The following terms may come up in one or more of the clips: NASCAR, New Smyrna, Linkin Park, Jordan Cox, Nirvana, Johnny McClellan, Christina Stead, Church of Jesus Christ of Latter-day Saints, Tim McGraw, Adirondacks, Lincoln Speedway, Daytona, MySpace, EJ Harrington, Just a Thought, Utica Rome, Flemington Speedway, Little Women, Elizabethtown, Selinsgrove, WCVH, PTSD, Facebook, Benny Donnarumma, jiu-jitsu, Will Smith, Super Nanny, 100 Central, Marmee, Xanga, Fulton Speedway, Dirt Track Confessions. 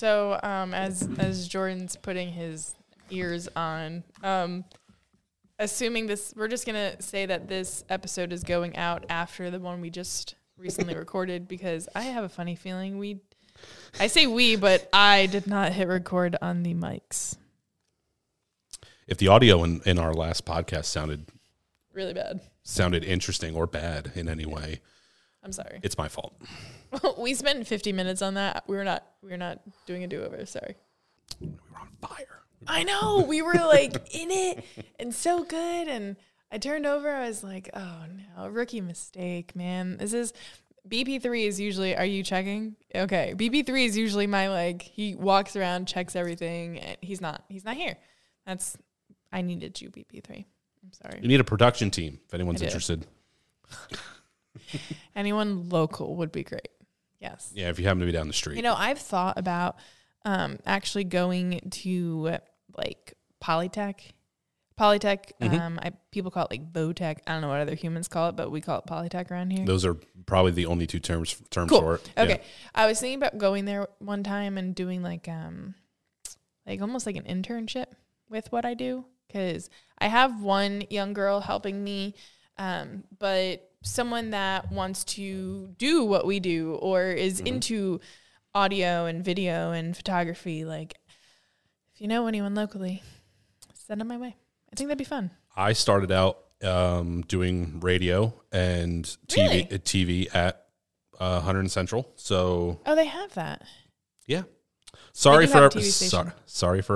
So as Jordan's putting his ears on, assuming this, we're just going to say that this episode is going out after the one we just recently recorded, because I have a funny feeling I say we, but I did not hit record on the mics. If the audio in our last podcast sounded really bad, sounded interesting or bad in any way, I'm sorry. It's my fault. We spent 50 minutes on that. We were not doing a do-over. Sorry. We were on fire. I know. We were like in it and so good. And I turned over. I was like, oh no, rookie mistake, man. This is BP3 is usually. Are you checking? Okay. BP3 is usually my like. He walks around, checks everything, and he's not. He's not here. I needed you, BP3. I'm sorry. You need a production team if anyone's interested. Anyone local would be great. Yes. Yeah, if you happen to be down the street. You know, I've thought about actually going to like Polytech. Mm-hmm. People call it like Bowtech. I don't know what other humans call it, but we call it Polytech around here. Those are probably the only two terms cool. for it. Okay. Yeah. I was thinking about going there one time and doing like almost like an internship with what I do, because I have one young girl helping me, but someone that wants to do what we do or is mm-hmm. into audio and video and photography, like if you know anyone locally, send them my way. I think that'd be fun. I started out doing radio and TV at 100 Central. So oh, they have that. Yeah. Sorry for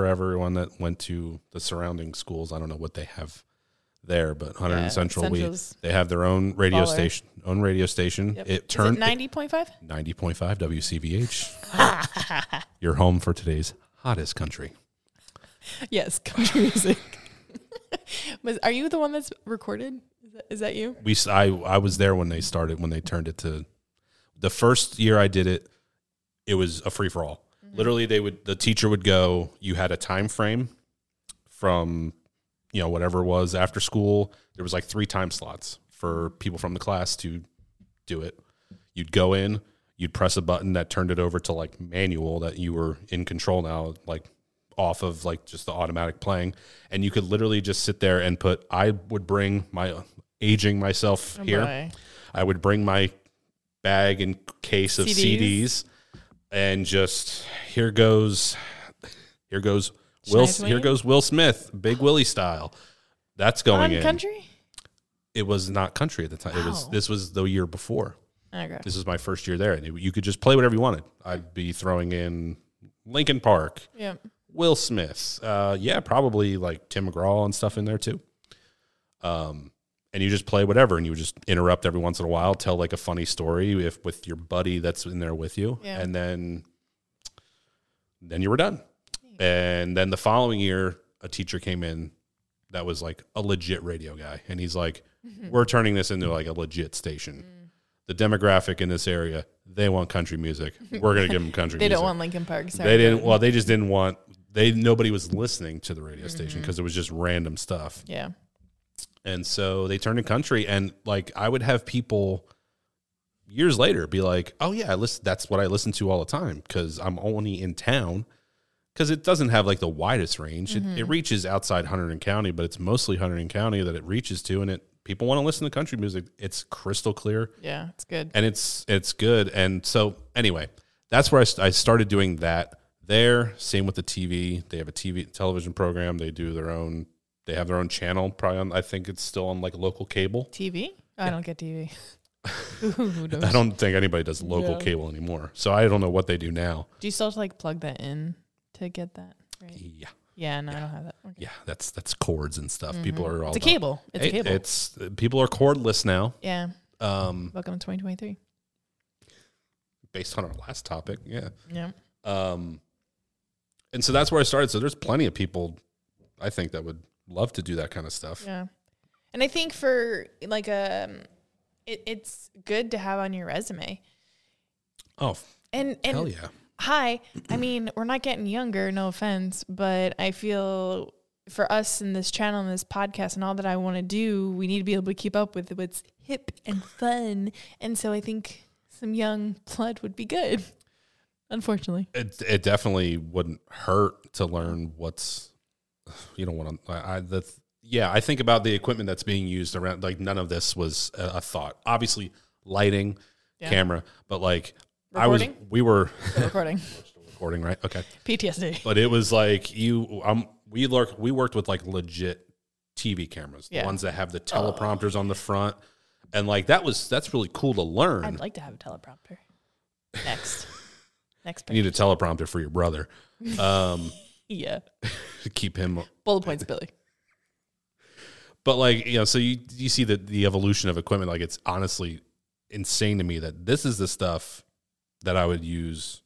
everyone that went to the surrounding schools. I don't know what they have there, but 100 Central, they have their own radio station. Yep. It turned 90.5. 90.5 WCVH. Your home for today's hottest country. Yes, country music. Are you the one that's recorded? Is that you? I was there when they started. When they turned it to, the first year I did it, it was a free for all. Literally, the teacher would go, you had a time frame from, you know, whatever it was after school. There was like 3 time slots for people from the class to do it. You'd go in, you'd press a button that turned it over to like manual, that you were in control now, like off of like just the automatic playing. And you could literally just sit there and I would bring I would bring my bag and case of CDs. And just here goes Will Smith, Big Willie style. That's going in. Country? It was not country at the time. Wow. This was the year before. Okay. This was my first year there, and you could just play whatever you wanted. I'd be throwing in Linkin Park. Yeah. Will Smith. Probably like Tim McGraw and stuff in there too. And you just play whatever, and you would just interrupt every once in a while, tell like a funny story with your buddy that's in there with you, yeah. And then you were done. And then the following year, a teacher came in that was like a legit radio guy, and he's like, "We're turning this into like a legit station. The demographic in this area, they want country music. We're gonna give them country." They don't want Linkin Park. Sorry. They didn't. Well, they just didn't want. Nobody was listening to the radio station because it was just random stuff. Yeah. And so they turned to country, and like I would have people years later be like, "Oh yeah, that's what I listen to all the time because I'm only in town." Because it doesn't have like the widest range; it reaches outside Hunterdon County, but it's mostly Hunterdon County that it reaches to, and people want to listen to country music. It's crystal clear. Yeah, it's good, and it's good. And so anyway, that's where I started doing that. There, same with the TV. They have a television program. They do their own. They have their own channel, probably I think it's still on like local cable. TV? Yeah. I don't get TV. I don't think anybody does local cable anymore. So I don't know what they do now. Do you still have to like plug that in to get that? Right? Yeah. Yeah, no, I don't have that. Okay. Yeah, that's cords and stuff. Mm-hmm. People are all It's a cable. It's a cable. It's people are cordless now. Yeah. Welcome to 2023. Based on our last topic, yeah. Yeah. And so that's where I started. So there's plenty of people I think that would love to do that kind of stuff. Yeah. And I think for like it's good to have on your resume. Oh, and hell yeah. Hi. I mean, we're not getting younger, no offense, but I feel for us in this channel and this podcast and all that I want to do, we need to be able to keep up with what's hip and fun. And so I think some young blood would be good. Unfortunately. It definitely wouldn't hurt to learn what's, you don't want to, yeah, I think about the equipment that's being used around, like none of this was a thought. Obviously lighting, camera, but like recording? we were recording, right? Okay. PTSD. But it was like we worked with like legit TV cameras, the ones that have the teleprompters on the front. And like that's really cool to learn. I'd like to have a teleprompter. Next page. You need a teleprompter for your brother. Yeah. To keep him bullet points, Billy. But like, you know, so you see the evolution of equipment. Like it's honestly insane to me that this is the stuff that I would use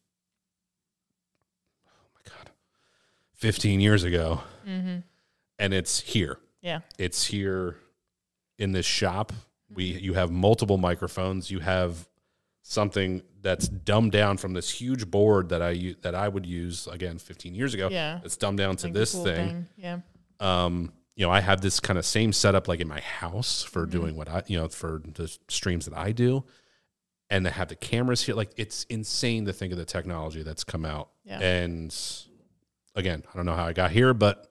15 years ago. Mm-hmm. And it's here. Yeah. It's here in this shop. You have multiple microphones. You have something that's dumbed down from this huge board that I would use again 15 years ago. Yeah. It's dumbed down to like this thing. Yeah. You know, I have this kind of same setup like in my house for doing what I, you know, for the streams that I do, and to have the cameras here. Like it's insane to think of the technology that's come out. Yeah. And again, I don't know how I got here, but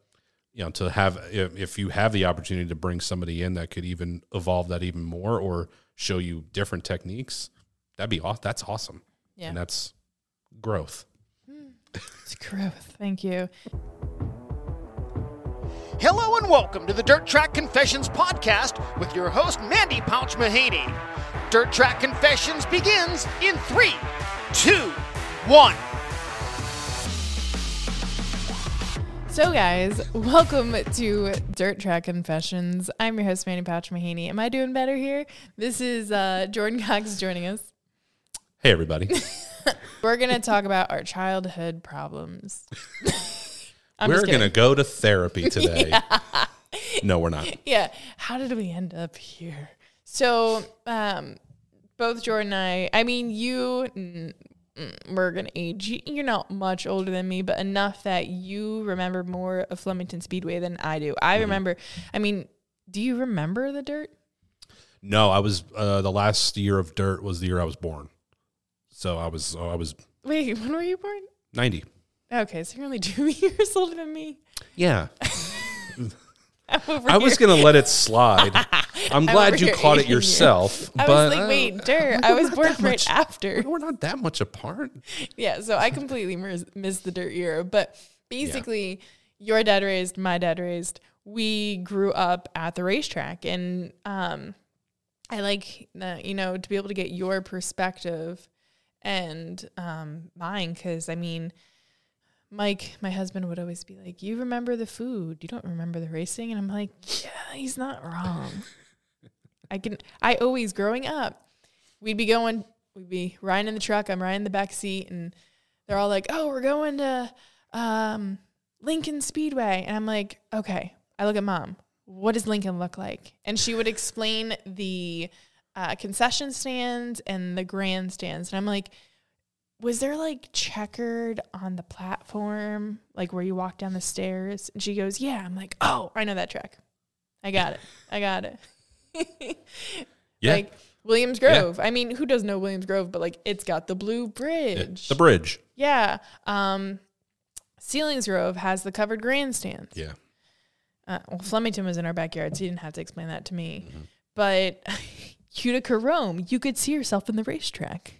you know, to have, if you have the opportunity to bring somebody in that could even evolve that even more or show you different techniques, that'd be awesome. That's awesome. Yeah. And that's growth. It's growth. Thank you. Hello and welcome to the Dirt Track Confessions podcast with your host, Mandee Pauch Mahaney. Dirt Track Confessions begins in 3, 2, 1. So guys, welcome to Dirt Track Confessions. I'm your host, Mandee Pauch Mahaney. Am I doing better here? This is Jordan Cox joining us. Hey, everybody. We're going to talk about our childhood problems. We're going to go to therapy today. Yeah. No, we're not. Yeah. How did we end up here? So both Jordan and I mean, you... we're going to age. You're not much older than me, but enough that you remember more of Flemington Speedway than I do. I remember. I mean, do you remember the dirt? No, I was the last year of dirt was the year I was born. So I was. Wait, when were you born? 90. Okay, so you're only 2 years older than me. Yeah. I was going to let it slide. I'm glad you caught it yourself. I was like, wait, dirt. I was born right after. We're not that much apart. Yeah, so I completely missed the dirt era. But basically, your dad raised, my dad raised. We grew up at the racetrack. And I like, you know, to be able to get your perspective and mine. Because, I mean... Mike, my husband, would always be like, you remember the food. You don't remember the racing. And I'm like, yeah, he's not wrong. I always, growing up, we'd be riding in the truck. I'm riding in the back seat. And they're all like, oh, we're going to Lincoln Speedway. And I'm like, okay. I look at Mom. What does Lincoln look like? And she would explain the concession stands and the grandstands. And I'm like, was there like checkered on the platform, like where you walk down the stairs? And she goes, yeah. I'm like, oh, I know that track. I got it. Yeah. Like Williams Grove. Yeah. I mean, who doesn't know Williams Grove, but like it's got the blue bridge. Yeah, the bridge. Yeah. Selinsgrove has the covered grandstands. Yeah. Well, Flemington was in our backyard, so you didn't have to explain that to me. Mm-hmm. But Utica Rome, you could see yourself in the racetrack.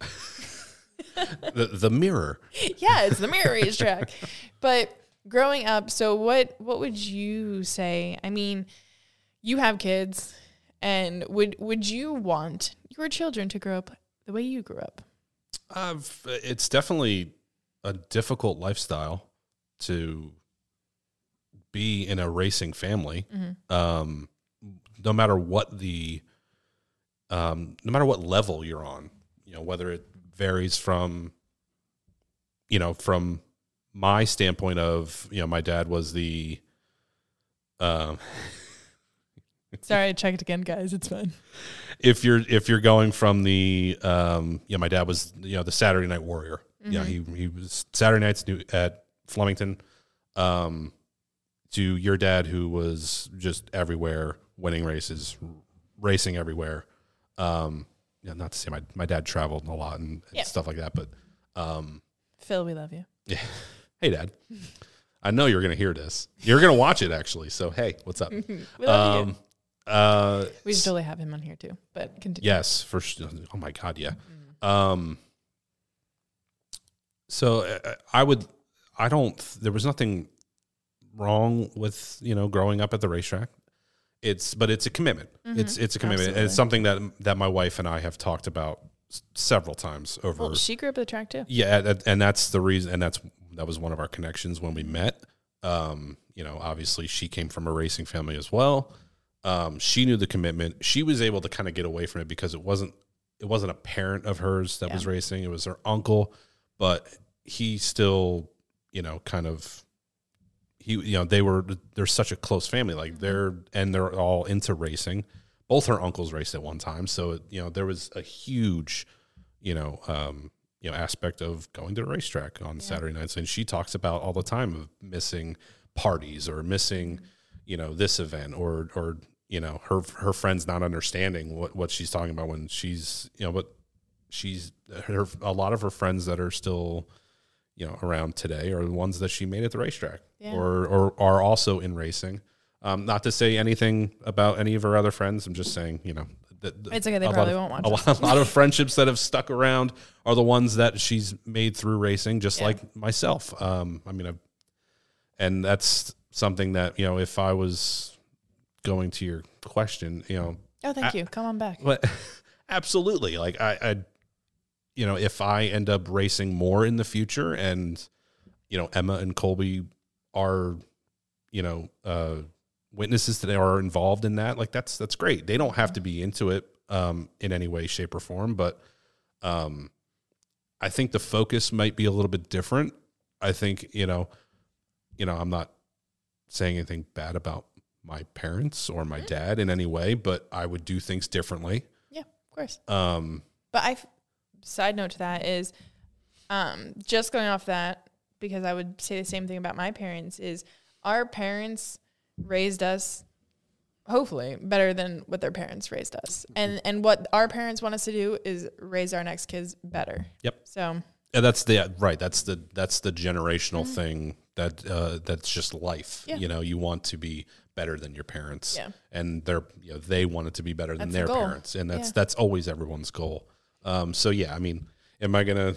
the mirror. Yeah, it's the mirror racetrack. But growing up, so what would you say? I mean, you have kids, and would you want your children to grow up the way you grew up? It's definitely a difficult lifestyle to be in a racing family. Mm-hmm. No matter what level you're on, you know, whether it varies from, you know, from my standpoint of, you know, my dad was the sorry, I checked again, guys, it's fine. If you're going from the you know, my dad was, you know, the Saturday Night Warrior. Mm-hmm. Yeah, you know, he was Saturday nights at Flemington, to your dad who was just everywhere, winning races, racing everywhere. Not to say my dad traveled a lot and stuff like that, but Phil, we love you. Yeah. Hey, Dad. I know you're going to hear this. You're going to watch it, actually. So, hey, what's up? We love you. We should totally have him on here, too. But continue. Yes. For sure. Oh, my God, yeah. Mm-hmm. So, there was nothing wrong with, growing up at the racetrack. But it's a commitment. Mm-hmm. It's a commitment. Absolutely. And it's something that my wife and I have talked about several times over. Well, she grew up at the track too. Yeah. And that's the reason. And that was one of our connections when we met. Obviously she came from a racing family as well. She knew the commitment. She was able to kind of get away from it because it wasn't a parent of hers that was racing. It was her uncle, but he still, they're such a close family. Like they're all into racing. Both her uncles raced at one time, so there was a huge, aspect of going to a racetrack on Saturday nights. And she talks about all the time of missing parties or missing, this event or her friends not understanding what she's talking about when she's a lot of her friends that are still around today are the ones that she made at the racetrack or are also in racing. Not to say anything about any of her other friends. I'm just saying, it's okay. They probably won't watch it. A lot of friendships that have stuck around are the ones that she's made through racing, just like myself. And that's something that, if I was going to your question, Oh, thank you. Come on back. But absolutely. Like I if I end up racing more in the future and, Emma and Colby are, witnesses that are involved in that, like that's great. They don't have to be into it in any way, shape, or form, but I think the focus might be a little bit different. I think I'm not saying anything bad about my parents or my dad in any way, but I would do things differently. Yeah, of course. But side note to that is just going off that, because I would say the same thing about my parents, is our parents raised us hopefully better than what their parents raised us, and what our parents want us to do is raise our next kids better. Yep. So yeah, that's the generational thing that that's just life. Yeah. You want to be better than your parents. Yeah. And they want it to be better than their parents, and that's always everyone's goal. So yeah, I mean, am I gonna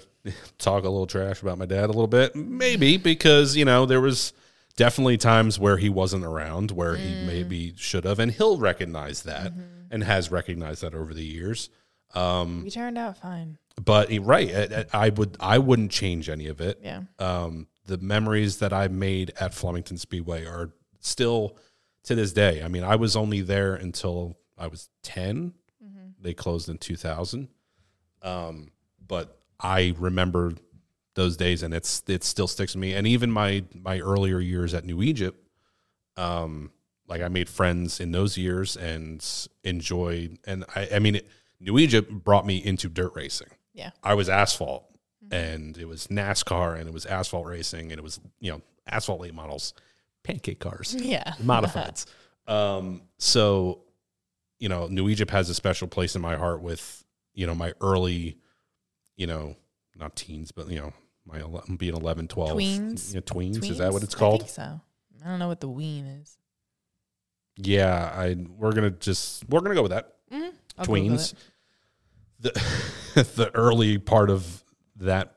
talk a little trash about my dad a little bit? Maybe, because there was definitely times where he wasn't around, where he maybe should have, and he'll recognize that and has recognized that over the years. You turned out fine. But right, I wouldn't change any of it. Yeah. The memories that I made at Flemington Speedway are still to this day. I mean, I was only there until I was 10. Mm-hmm. They closed in 2000. But I remember those days, and it still sticks to me. And even my earlier years at New Egypt, I made friends in those years and enjoyed. And New Egypt brought me into dirt racing. Yeah, I was asphalt, and it was NASCAR, and it was asphalt racing, and it was asphalt late models, pancake cars, modifieds. So New Egypt has a special place in my heart with my early, not teens, but my being 11, 12. Tweens? Tweens? Is that what it's called? I think so. I don't know what the ween is. Yeah, we're gonna go with that. Mm-hmm. Tweens. The early part of that,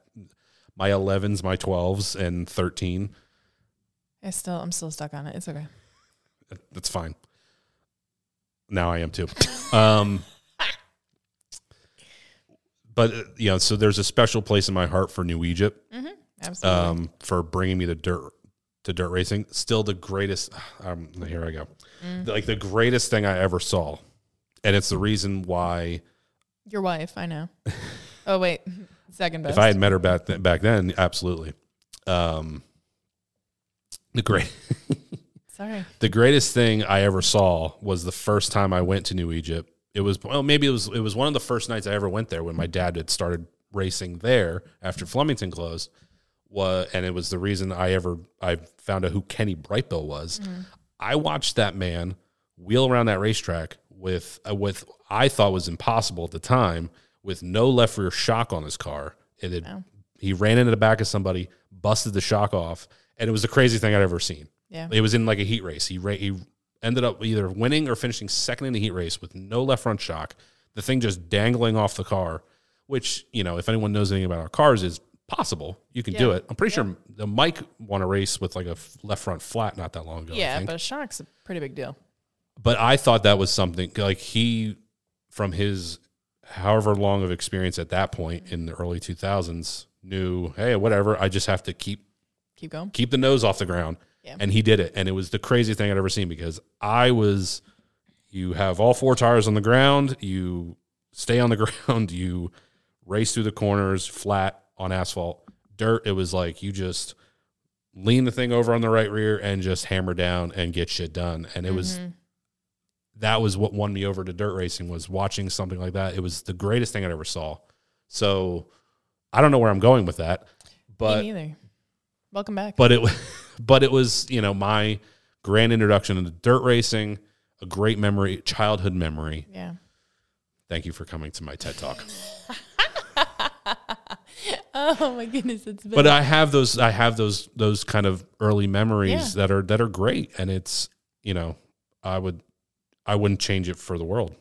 my 11s, my 12s, and 13. I'm still stuck on it. It's okay. That's fine. Now I am too. But, so there's a special place in my heart for New Egypt, absolutely, for bringing me to dirt racing. Still the greatest, here I go, the greatest thing I ever saw. And it's the reason why. Your wife, I know. Oh, wait, second best. If I had met her back then, absolutely. The greatest thing I ever saw was the first time I went to New Egypt. It was, it was one of the first nights I ever went there, when my dad had started racing there after Flemington closed. And it was the reason I found out who Kenny Brightbill was. Mm. I watched that man wheel around that racetrack with I thought was impossible at the time, with no left rear shock on his car. It had, He ran into the back of somebody, busted the shock off, and it was the craziest thing I'd ever seen. Yeah. It was in like a heat race. He ended up either winning or finishing second in the heat race with no left front shock. The thing just dangling off the car, which, you know, if anyone knows anything about our cars, is possible. You can do it. I'm pretty sure the Mike won a race with like a left front flat not that long ago. Yeah, but a shock's a pretty big deal. But I thought that was something like he, from his however long of experience at that point in the early 2000s, knew, hey, whatever, I just have to keep going, keep the nose off the ground. Yeah. And he did it. And it was the craziest thing I'd ever seen, because you have all four tires on the ground, you stay on the ground, you race through the corners, flat, on asphalt, dirt. It was like you just lean the thing over on the right rear and just hammer down and get shit done. And it was, that was what won me over to dirt racing, was watching something like that. It was the greatest thing I ever saw. So I don't know where I'm going with that. But me neither. Welcome back. But it was, you know, my grand introduction into dirt racing, a great memory, childhood memory. Yeah. Thank you for coming to my TED Talk. Oh my goodness, it's been. But I have those kind of early memories that are great, and it's, you know, I wouldn't change it for the world.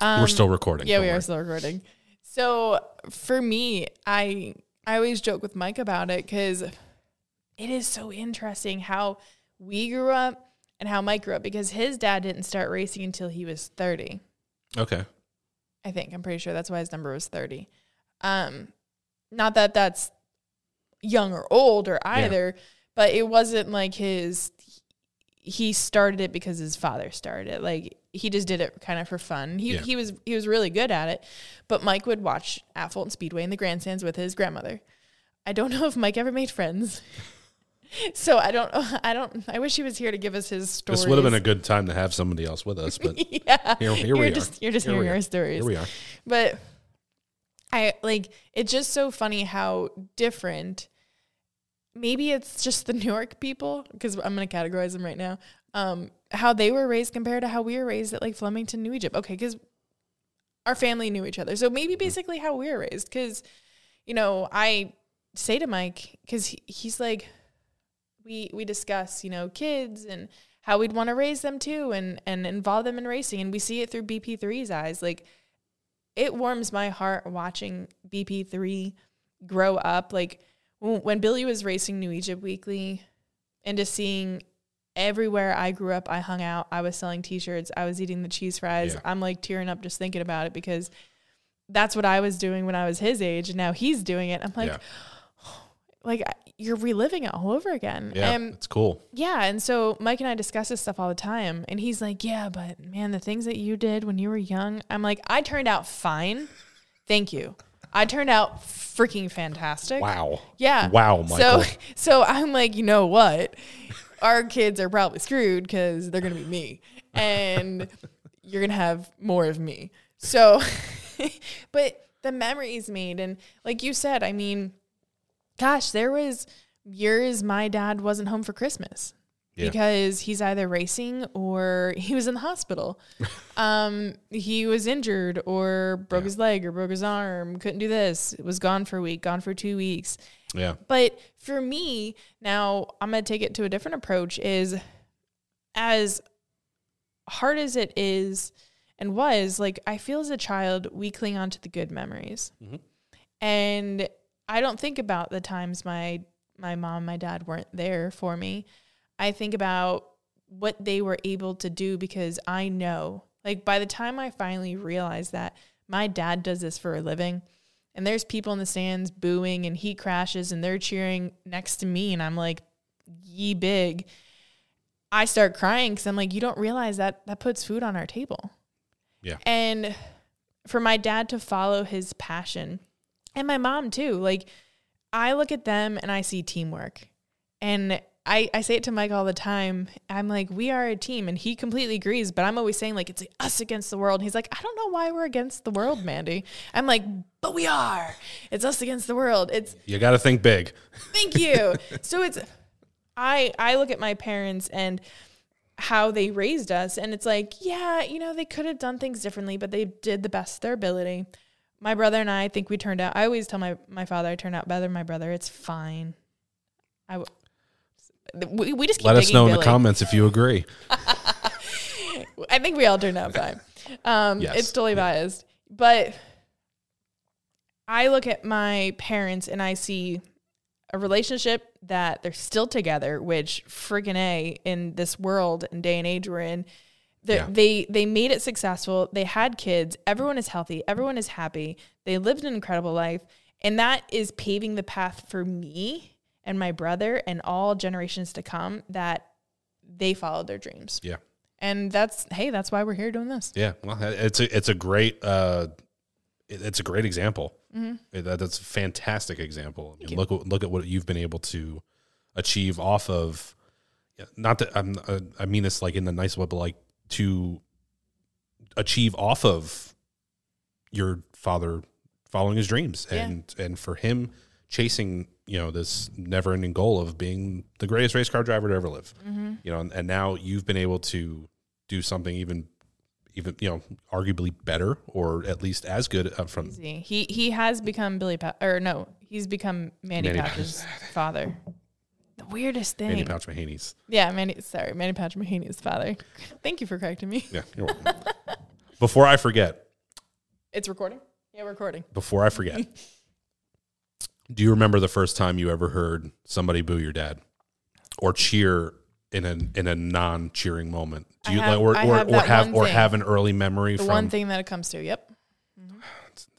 We're still recording. Yeah, we are still recording. So for me, I always joke with Mike about it, because it is so interesting how we grew up and how Mike grew up, because his dad didn't start racing until he was 30. Okay. I think. I'm pretty sure that's why his number was 30. Not that that's young or old or either, but it wasn't like he started it because his father started it. Like, he just did it kind of for fun. He was really good at it, but Mike would watch at Fulton Speedway in the grandstands with his grandmother. I don't know if Mike ever made friends. So I wish he was here to give us his stories. This would have been a good time to have somebody else with us, but here we are. You're just hearing our stories. Here we are. But it's just so funny how different. Maybe it's just the Newark people, because I'm going to categorize them right now. How they were raised compared to how we were raised at like Flemington, New Egypt. Okay, because our family knew each other. So maybe basically how we were raised, because, you know, I say to Mike, because he's like, we discuss, you know, kids and how we'd want to raise them too, and involve them in racing. And we see it through BP3's eyes. Like, it warms my heart watching BP3 grow up. Like, when Billy was racing New Egypt Weekly, and just seeing everywhere I grew up, I hung out, I was selling t-shirts, I was eating the cheese fries. Yeah. I'm like tearing up just thinking about it, because that's what I was doing when I was his age, and now he's doing it. I'm like, you're reliving it all over again. Yeah, it's cool. Yeah, and so Mike and I discuss this stuff all the time, and he's like, yeah, but man, the things that you did when you were young. I'm like, I turned out fine. Thank you. I turned out freaking fantastic. Wow. Yeah. Wow, Michael. So I'm like, you know what? Our kids are probably screwed, because they're going to be me, and you're going to have more of me. So, but the memories made, and like you said, I mean, gosh, there was years my dad wasn't home for Christmas because he's either racing or he was in the hospital. He was injured or broke his leg or broke his arm, couldn't do this, was gone for a week, gone for 2 weeks. Yeah. But for me, now I'm going to take it to a different approach, is as hard as it is and was, like, I feel as a child, we cling on to the good memories. Mm-hmm. And I don't think about the times my mom and my dad weren't there for me. I think about what they were able to do, because I know, like, by the time I finally realized that my dad does this for a living, and there's people in the stands booing, and he crashes and they're cheering next to me, and I'm like, ye big. I start crying, because I'm like, you don't realize that puts food on our table. Yeah. And for my dad to follow his passion, and my mom too. Like, I look at them and I see teamwork, and I say it to Mike all the time. I'm like, we are a team, and he completely agrees, but I'm always saying, like, it's us against the world. And he's like, I don't know why we're against the world, Mandee. I'm like, but we are, it's us against the world. It's, you got to think big. Thank you. So it's, I look at my parents and how they raised us, and it's like, yeah, you know, they could have done things differently, but they did the best of their ability. my brother and I think we turned out. I always tell my father I turned out better than my brother. It's fine. We just keep let us know Billy. In the comments if you agree. I think we all turned out fine. Yes. It's totally biased, but I look at my parents and I see a relationship that they're still together, which freaking A in this world and day and age we're in. Yeah. They made it successful. They had kids. Everyone is healthy. Everyone is happy. They lived an incredible life. And that is paving the path for me and my brother and all generations to come that they followed their dreams. Yeah. And that's why we're here doing this. Yeah. Well, it's a great example. Mm-hmm. That's a fantastic example. I mean, look at what you've been able to achieve off of. Not that I mean this like in the nice way, but like to achieve off of your father following his dreams and for him chasing this never ending goal of being the greatest race car driver to ever live. Mm-hmm. And now you've been able to do something even arguably better or at least as good from easy. He has become he's become Mandee Pouch's father. The weirdest thing. Mandee Pauch Mahaney's. Yeah, Mandee Pauch Mahaney's father. Thank you for correcting me. Yeah, you're welcome. Before I forget. It's recording? Yeah, we're recording. Before I forget. Do you remember the first time you ever heard somebody boo your dad or cheer in a non-cheering moment? Do you have an early memory from one thing that it comes to? Yep.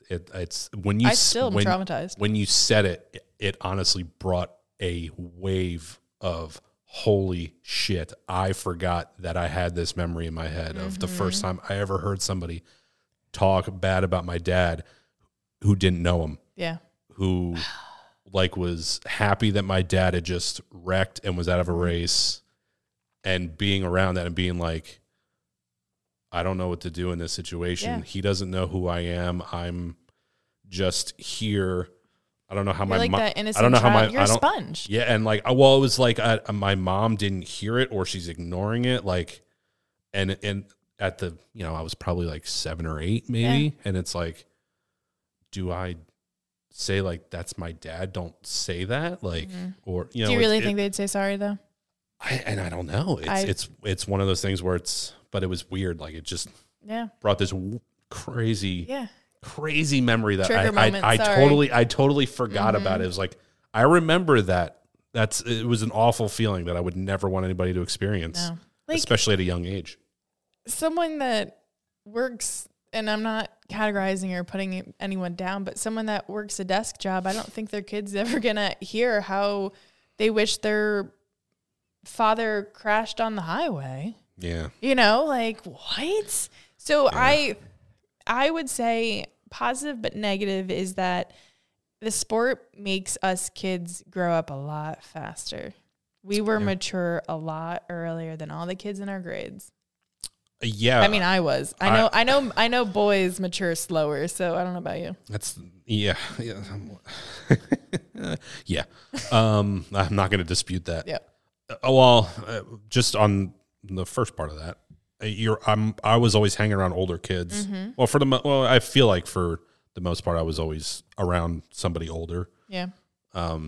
It's when you I'm traumatized. When you said it, it honestly brought a wave of holy shit. I forgot that I had this memory in my head of the first time I ever heard somebody talk bad about my dad who didn't know him. Yeah. Who was happy that my dad had just wrecked and was out of a race, and being around that and being like, I don't know what to do in this situation. Yeah. He doesn't know who I am. I'm just here. I don't know how you're a sponge. Yeah. And it was my mom didn't hear it or she's ignoring it. And at the, I was probably 7 or 8 maybe. Yeah. And it's do I say that's my dad? Don't say that. Do you really think they'd say sorry though? I don't know. It's one of those things where but it was weird. It just brought this crazy. Yeah. Crazy memory that I totally forgot about it. It was I remember that. It was an awful feeling that I would never want anybody to experience, no. Especially at a young age. Someone that works, and I'm not categorizing or putting anyone down, but someone that works a desk job, I don't think their kid's ever going to hear how they wish their father crashed on the highway. Yeah. What? So yeah. I would say positive but negative is that the sport makes us kids grow up a lot faster. We were mature a lot earlier than all the kids in our grades. Yeah. I mean, I was. I know boys mature slower, so I don't know about you. That's yeah. Yeah. I'm not going to dispute that. Yeah. Just on the first part of that. I was always hanging around older kids. Mm-hmm. Well, I feel for the most part, I was always around somebody older. Yeah.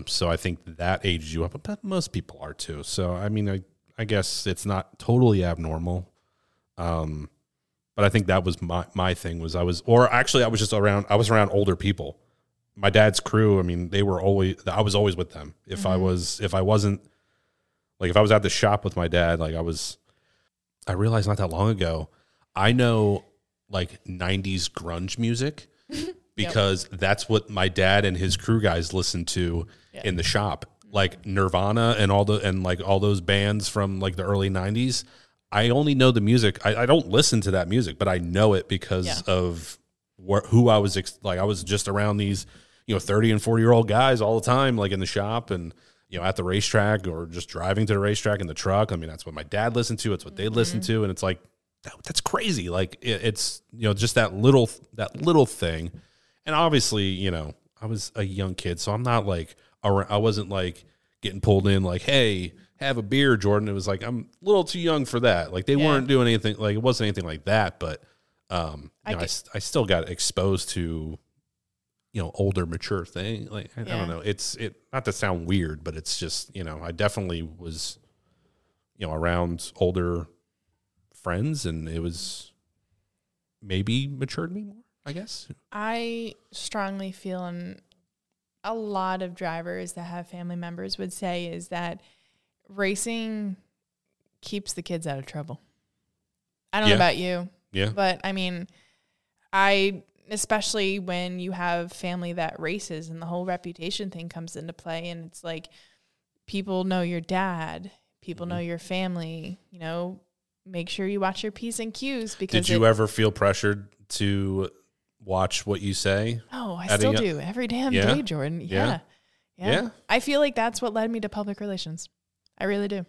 So I think that aged you up, but most people are too. So I mean, I guess it's not totally abnormal. But I think that was my thing was I was around older people. My dad's crew. I mean, I was always with them. If if I was at the shop with my dad, I realized not that long ago, I know 90s grunge music because that's what my dad and his crew guys listened to in the shop. Nirvana and all those bands from the early 90s. I only know the music. I don't listen to that music, but I know it because of who I was. I was just around these 30 and 40-year-old guys all the time, in the shop and at the racetrack or just driving to the racetrack in the truck. I mean, that's what my dad listened to. It's what they listened to. And it's that's crazy. Just that little thing. And obviously, I was a young kid, so I'm not around, I wasn't getting pulled in hey, have a beer, Jordan. It was I'm a little too young for that. They weren't doing anything. It wasn't anything like that. But I still got exposed to you know, older, mature thing. Like, I don't know. It's not to sound weird, but it's just, you know, I definitely was, you know, around older friends, and it was maybe matured me more, I guess. I strongly feel, and a lot of drivers that have family members would say, is that racing keeps the kids out of trouble. I don't know about you. Yeah. But, I mean, especially when you have family that races and the whole reputation thing comes into play, and it's like people know your dad, people know your family, you know, make sure you watch your P's and Q's. Because did you ever feel pressured to watch what you say? Oh, I still do every damn day, Jordan. Yeah. I feel like that's what led me to public relations. I really do.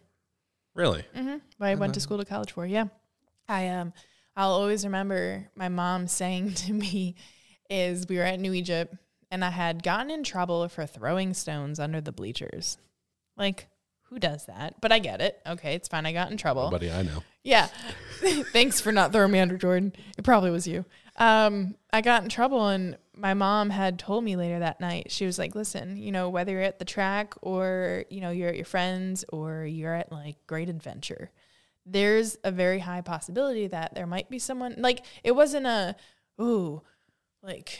Really? Mm-hmm. But I went to school to college for, I'll always remember my mom saying to me is we were at New Egypt, and I had gotten in trouble for throwing stones under the bleachers. Like, who does that? But I get it. Okay, it's fine. I got in trouble. Nobody I know. Yeah. Thanks for not throwing me under, Jordan. It probably was you. I got in trouble, and my mom had told me later that night, she was like, listen, you know, whether you're at the track or, you know, you're at your friends or you're at, like, Great Adventure, there's a very high possibility that there might be someone. Like, it wasn't a, ooh, like,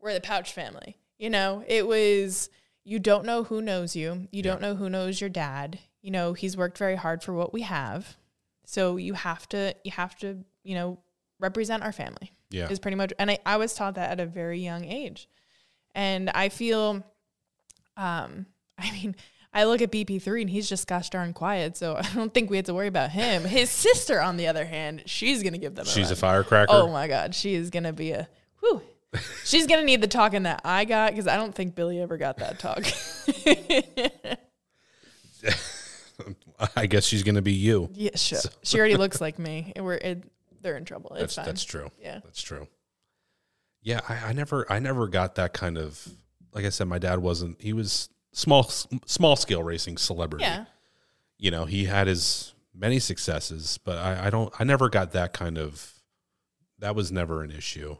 we're the Pouch family. You know, it was, you don't know who knows you. You don't know who knows your dad. You know, he's worked very hard for what we have. So you have to, you know, represent our family. Yeah. Is pretty much. And I was taught that at a very young age. And I feel, I mean, I look at BP3 and he's just gosh darn quiet, so I don't think we have to worry about him. His sister, on the other hand, she's going to give them a She's run. A firecracker. Oh, my God. She is going to be a, whew. She's going to need the talking that I got, because I don't think Billy ever got that talk. I guess she's going to be you. Yeah, sure. So. She already looks like me. They're in trouble. It's fine. That's true. Yeah. That's true. Yeah, I never got that kind of, like I said, my dad wasn't, he was small scale racing celebrity. Yeah. You know, he had his many successes, but I never got that kind of, that was never an issue.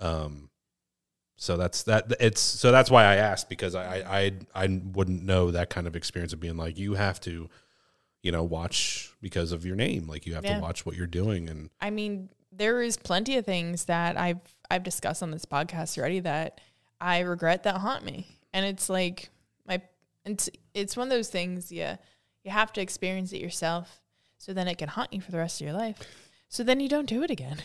So that's that. It's, so that's why I asked, because I wouldn't know that kind of experience of being like, you have to, you know, watch because of your name. Like, you have to watch what you're doing. And I mean, there is plenty of things that I've discussed on this podcast already that I regret that haunt me. And it's like, it's one of those things, you have to experience it yourself, so then it can haunt you for the rest of your life. So then you don't do it again.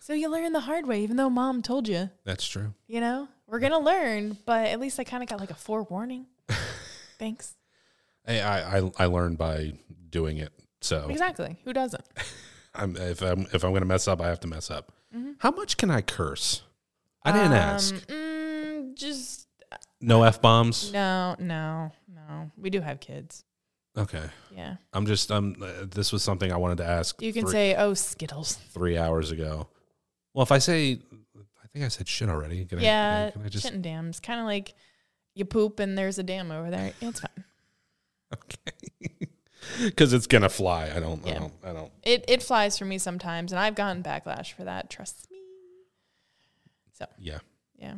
So you learn the hard way, even though mom told you. That's true. You know, we're going to learn, but at least I kind of got like a forewarning. Thanks. Hey, I learned by doing it. So exactly. Who doesn't? If I'm going to mess up, I have to mess up. Mm-hmm. How much can I curse? I didn't ask. Just... No F-bombs? No. We do have kids. Okay. Yeah. I'm just, this was something I wanted to ask. You can say, oh, Skittles. 3 hours ago. Well, if I say, I think I said shit already. Can I just... shit and dams. Kind of like you poop and there's a dam over there. It's fine. Okay. Because it's going to fly. I don't. It flies for me sometimes, and I've gotten backlash for that. Trust me. So. Yeah. Yeah.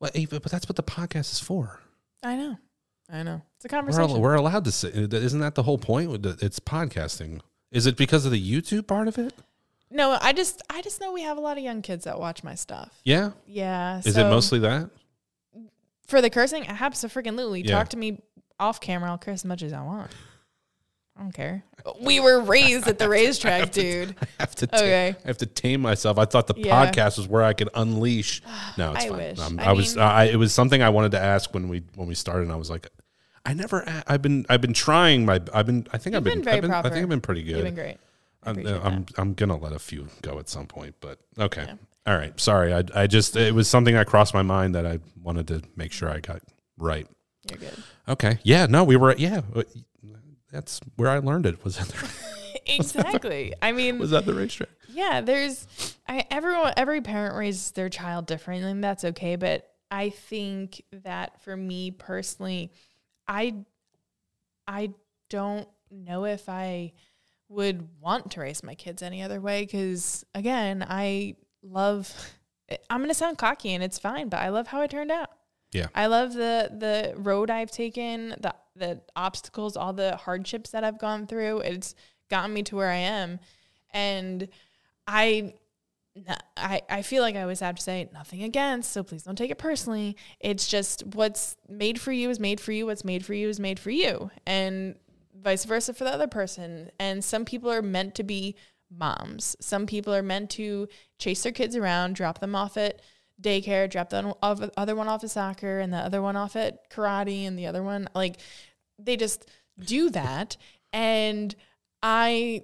Well, Ava, but that's what the podcast is for. I know. It's a conversation. We're allowed to say. Isn't that the whole point? It's podcasting. Is it because of the YouTube part of it? No, I just know we have a lot of young kids that watch my stuff. Yeah? Yeah. Is it mostly that? For the cursing? Absolutely. Yeah. Talk to me off camera. I'll curse as much as I want. I don't care. We were raised at the racetrack, dude. I have to tame myself. I thought the podcast was where I could unleash. No, it's fine. Wish. It was something I wanted to ask when we started, and I was like, I've been pretty good. You've been great. I'm gonna let a few go at some point, but okay. Yeah. All right. Sorry. It was something that crossed my mind that I wanted to make sure I got right. You're good. Okay. Yeah. No, we were. Yeah. That's where I learned it, was at the exactly. I mean, was at the racetrack. Yeah, every parent raises their child differently, and that's okay. But I think that for me personally, I don't know if I would want to raise my kids any other way, because again, I love I'm going to sound cocky and it's fine, but I love how it turned out. Yeah. I love the road I've taken, the obstacles, all the hardships that I've gone through. It's gotten me to where I am. And I feel like I always have to say nothing against, so please don't take it personally. It's just what's made for you is made for you. What's made for you is made for you. And vice versa for the other person. And some people are meant to be moms. Some people are meant to chase their kids around, drop them off at daycare, drop the other one off at soccer and the other one off at karate and the other one. Like, they just do that. And my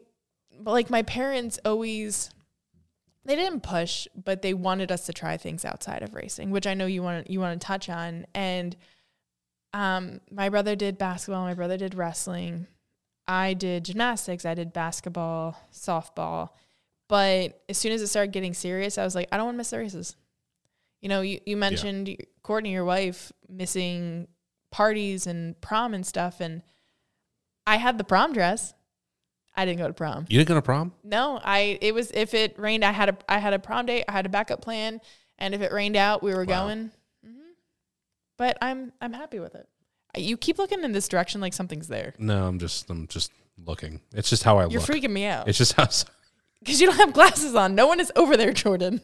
parents always, they didn't push, but they wanted us to try things outside of racing, which I know you want to touch on. And my brother did basketball. My brother did wrestling. I did gymnastics. I did basketball, softball. But as soon as it started getting serious, I was like, I don't want to miss the races. You know, you mentioned Courtney, your wife, missing parties and prom and stuff. And I had the prom dress. I didn't go to prom. You didn't go to prom? No, it was, if it rained, I had a prom date. I had a backup plan, and if it rained out, we were going. Mm-hmm. But I'm happy with it. You keep looking in this direction like something's there. No, I'm just looking. It's just how I look. You're freaking me out. It's just how. Because you don't have glasses on. No one is over there, Jordan.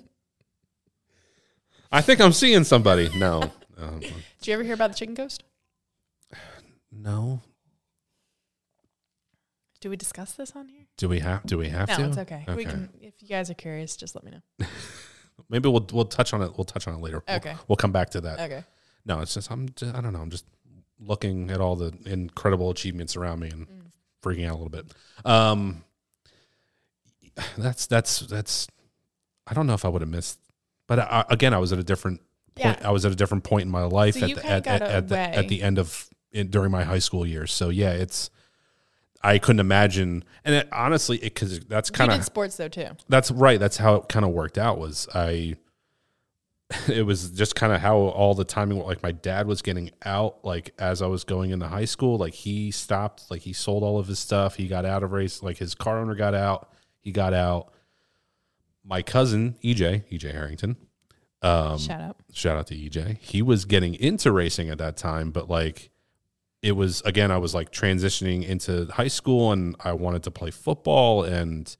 I think I'm seeing somebody. No. Did you ever hear about the chicken ghost? No. Do we discuss this on here? Do we have to? No, it's okay. We can, if you guys are curious, just let me know. Maybe we'll touch on it. We'll touch on it later. Okay. We'll come back to that. Okay. No, it's just I don't know. I'm just looking at all the incredible achievements around me and freaking out a little bit. That's I don't know if I would have missed, but I was at a different point. I was at a different point in my life at the end of during my high school years. So yeah, it's. I couldn't imagine, and because that's kind of you did sports though too. That's right. That's how it kind of worked out. It was just kind of how all the timing. Like my dad was getting out, like as I was going into high school. Like he stopped, like he sold all of his stuff. He got out of race. Like his car owner got out. He got out. My cousin EJ Harrington. Shout out to EJ. He was getting into racing at that time, but like. It was, again, I was like transitioning into high school and I wanted to play football. And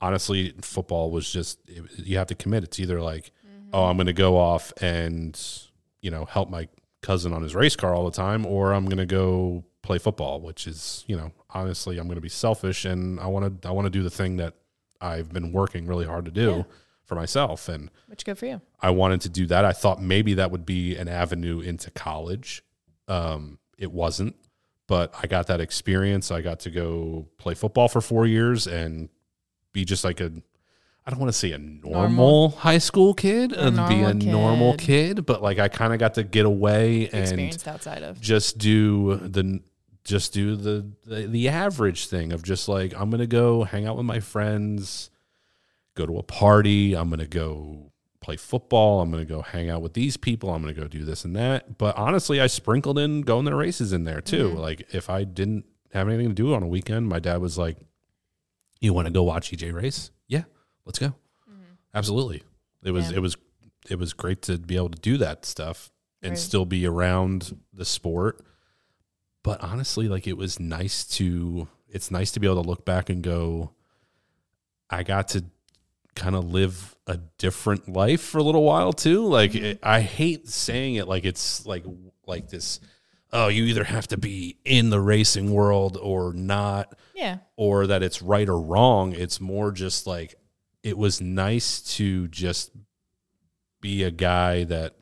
honestly, football was just, you have to commit. It's either like, I'm going to go off and, help my cousin on his race car all the time, or I'm going to go play football, which is, honestly, I'm going to be selfish. And I want to do the thing that I've been working really hard to do for myself. And which good for you. I wanted to do that. I thought maybe that would be an avenue into college. It wasn't, but I got that experience. I got to go play football for 4 years and be just like I don't want to say a normal high school kid and be a normal kid, but like I kind of got to get away and experienced outside of just do the average thing of just like, I'm going to go hang out with my friends, go to a party. I'm going to go play football. I'm going to go hang out with these people. I'm going to go do this and that. But honestly, I sprinkled in going to races in there too. Mm-hmm. Like if I didn't have anything to do on a weekend, my dad was like, you want to go watch EJ race? Yeah, let's go. Mm-hmm. Absolutely. It was great to be able to do that stuff and still be around the sport. But honestly, like it was nice to, it's nice to be able to look back and go, I got to kind of live a different life for a little while too. Like I hate saying it, like it's like this, oh, you either have to be in the racing world or not, or that it's right or wrong. It's more just like, it was nice to just be a guy that,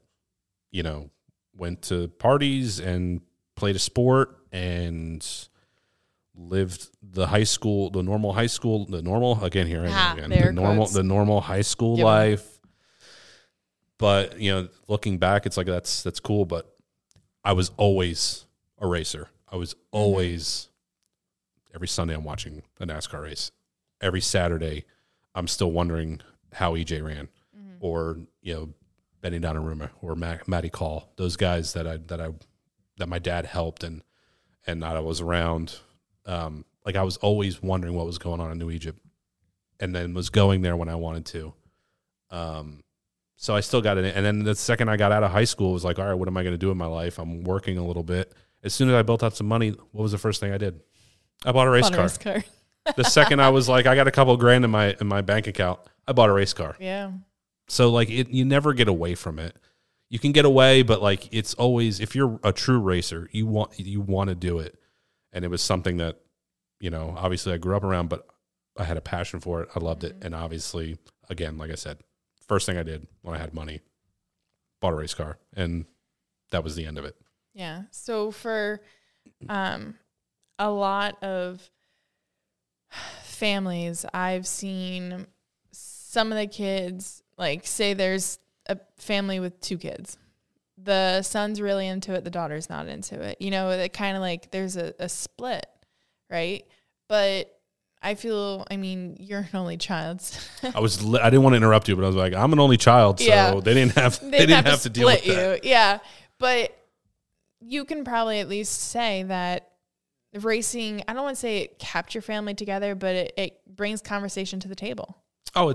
went to parties and played a sport and lived the normal high school life. But looking back, it's like that's cool, but I was always a racer. I was always, every Sunday I'm watching a NASCAR race. Every Saturday I'm still wondering how EJ ran, or Benny Donnarumma or Matty Call, those guys that my dad helped and that I was around. I was always wondering what was going on in New Egypt, and then was going there when I wanted to. So I still got it. And then the second I got out of high school, it was like, all right, what am I going to do in my life? I'm working a little bit. As soon as I built up some money, what was the first thing I did? I bought a race car. The second I was like, I got a couple grand in my bank account, I bought a race car. Yeah. So like you never get away from it. You can get away, but like it's always, if you're a true racer, you want to do it. And it was something that, you know, obviously I grew up around, but I had a passion for it. I loved it. And obviously, again, like I said, first thing I did when I had money, bought a race car, and that was the end of it. Yeah. So for a lot of families, I've seen some of the kids, like say there's a family with two kids. The son's really into it. The daughter's not into it. You know, it kind of like there's a split, right? But I feel, I mean, you're an only child. I didn't want to interrupt you, but I was like, I'm an only child, so yeah. they didn't have to deal with that. Yeah, but you can probably at least say that racing, I don't want to say it kept your family together, but it brings conversation to the table. Oh,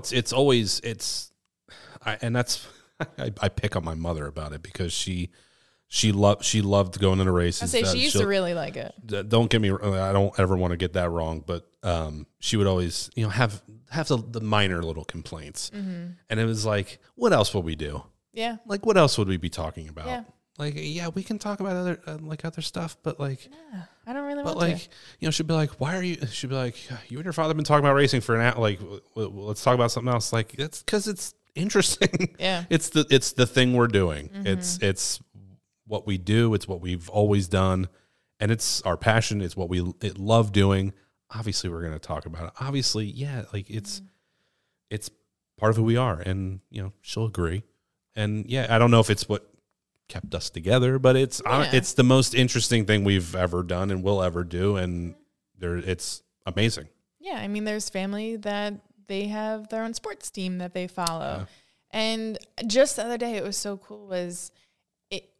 I pick on my mother about it because she loved going to the races. I say she used to really like it. Don't get me wrong. I don't ever want to get that wrong, but she would always, you know, have the minor little complaints. Mm-hmm. And it was like, what else would we do? Yeah. Like, what else would we be talking about? Yeah. Like, yeah, we can talk about other stuff, but like, yeah, I don't really want to. But like, you know, she'd be like, she'd be like, you and your father have been talking about racing for an hour. Like, let's talk about something else. Like, that's because it's interesting. Yeah. It's the thing we're doing. Mm-hmm. It's what we do, it's what we've always done, and it's our passion, it's what we love doing. Obviously we're going to talk about it. Obviously, yeah, like it's part of who we are, and you know, she'll agree. And yeah, I don't know if it's what kept us together, but it's the most interesting thing we've ever done and will ever do, and it's amazing. Yeah, I mean, there's family that they have their own sports team that they follow. And just the other day, it was so cool, was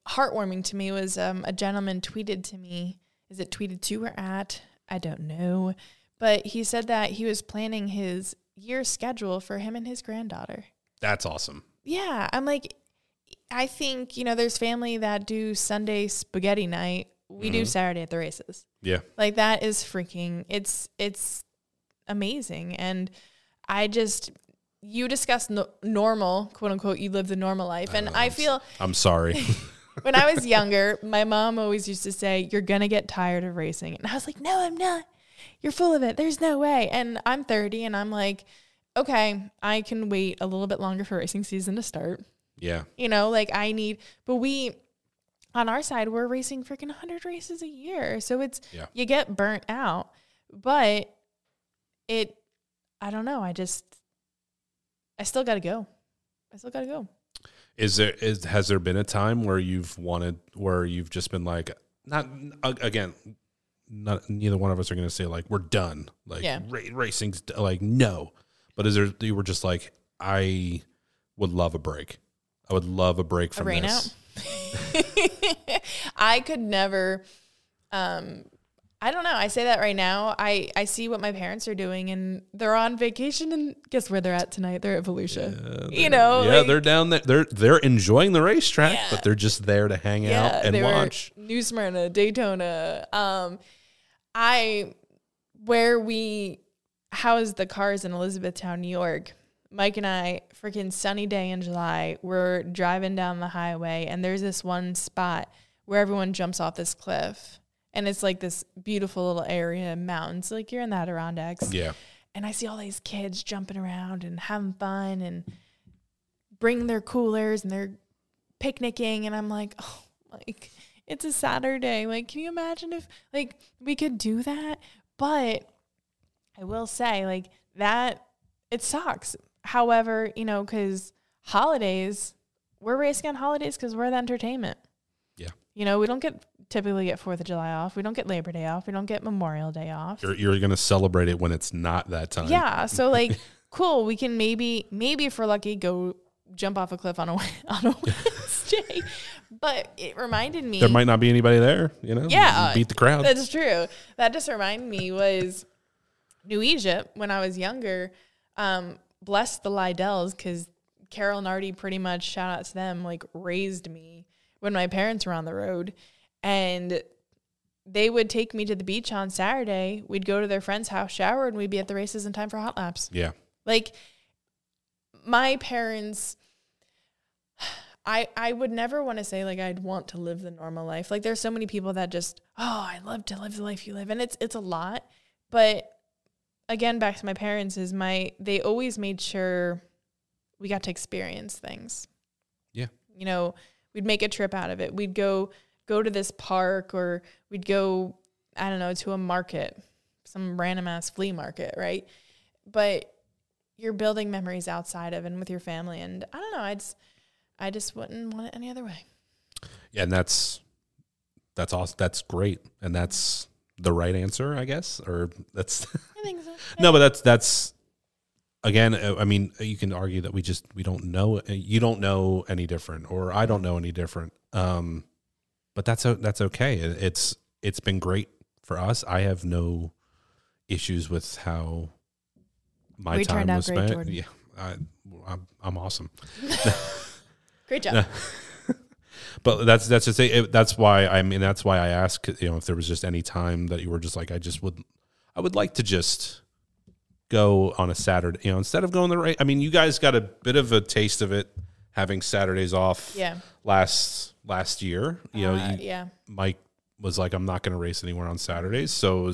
heartwarming to me was a gentleman tweeted to me. Is it tweeted to or at? I don't know. But he said that he was planning his year schedule for him and his granddaughter. That's awesome. Yeah. I'm like, I think, you know, there's family that do Sunday spaghetti night. We do Saturday at the races. Yeah. Like that is freaking, it's amazing. And I just, you discussed normal, quote unquote, you live the normal life. And I feel, I'm sorry. When I was younger, my mom always used to say, you're going to get tired of racing. And I was like, no, I'm not. You're full of it. There's no way. And I'm 30 and I'm like, okay, I can wait a little bit longer for racing season to start. Yeah. You know, like but we, on our side, we're racing freaking 100 races a year. So you get burnt out, but I don't know. I still got to go. Has there been a time where you've just been like, neither one of us are going to say like, we're done. Like racing's like, no, but you were just like, I would love a break. I would love a break from this. I could never, I don't know. I say that right now. I see what my parents are doing, and they're on vacation, and guess where they're at tonight? They're at Volusia. Yeah, you know? Yeah, like, they're down there. They're enjoying the racetrack, but they're just there to hang out and watch. New Smyrna, Daytona. Where we housed the cars in Elizabethtown, New York, Mike and I, freaking sunny day in July, we're driving down the highway, and there's this one spot where everyone jumps off this cliff. And it's like this beautiful little area, mountains, like you're in the Adirondacks. Yeah. And I see all these kids jumping around and having fun and bring their coolers and they're picnicking. And I'm like, oh, like it's a Saturday. Like, can you imagine if like we could do that? But I will say like that it sucks. However, you know, because holidays, we're racing on holidays because we're the entertainment. Yeah. You know, we don't typically get 4th of July off. We don't get Labor Day off. We don't get Memorial Day off. You're going to celebrate it when it's not that time. Yeah. So like, cool. We can maybe if we're lucky, go jump off a cliff on a Wednesday. But it reminded me. There might not be anybody there, you know? Yeah. Beat the crowd. That's true. That just reminded me was New Egypt when I was younger. Blessed the Lydells because Carol Nardi pretty much, shout out to them, like raised me when my parents were on the road. And they would take me to the beach on Saturday. We'd go to their friend's house, shower, and we'd be at the races in time for hot laps. Yeah. Like my parents, I would never want to say like I'd want to live the normal life. Like there's so many people that just, oh, I love to live the life you live. And it's a lot. But again, back to my parents is they always made sure we got to experience things. Yeah. You know, we'd make a trip out of it. We'd go to this park, or we'd go, I don't know, to a market, some random ass flea market, right? But you're building memories outside of and with your family. And I don't know, I just wouldn't want it any other way. Yeah, and that's awesome. That's great. And that's the right answer, I guess, or that's I think so. No, but that's again, I mean, you can argue that we don't know, you don't know any different, or I don't know any different. But that's okay. It's been great for us. I have no issues with how my time was spent. Jordan. Yeah, I'm awesome. Great job. But that's just it. That's why that's why I ask. You know, if there was just any time that you were just like, I would like to just go on a Saturday. You know, instead of going the race. I mean, you guys got a bit of a taste of it, having Saturdays off. Yeah. Last year, Mike was like, I'm not going to race anywhere on Saturdays. So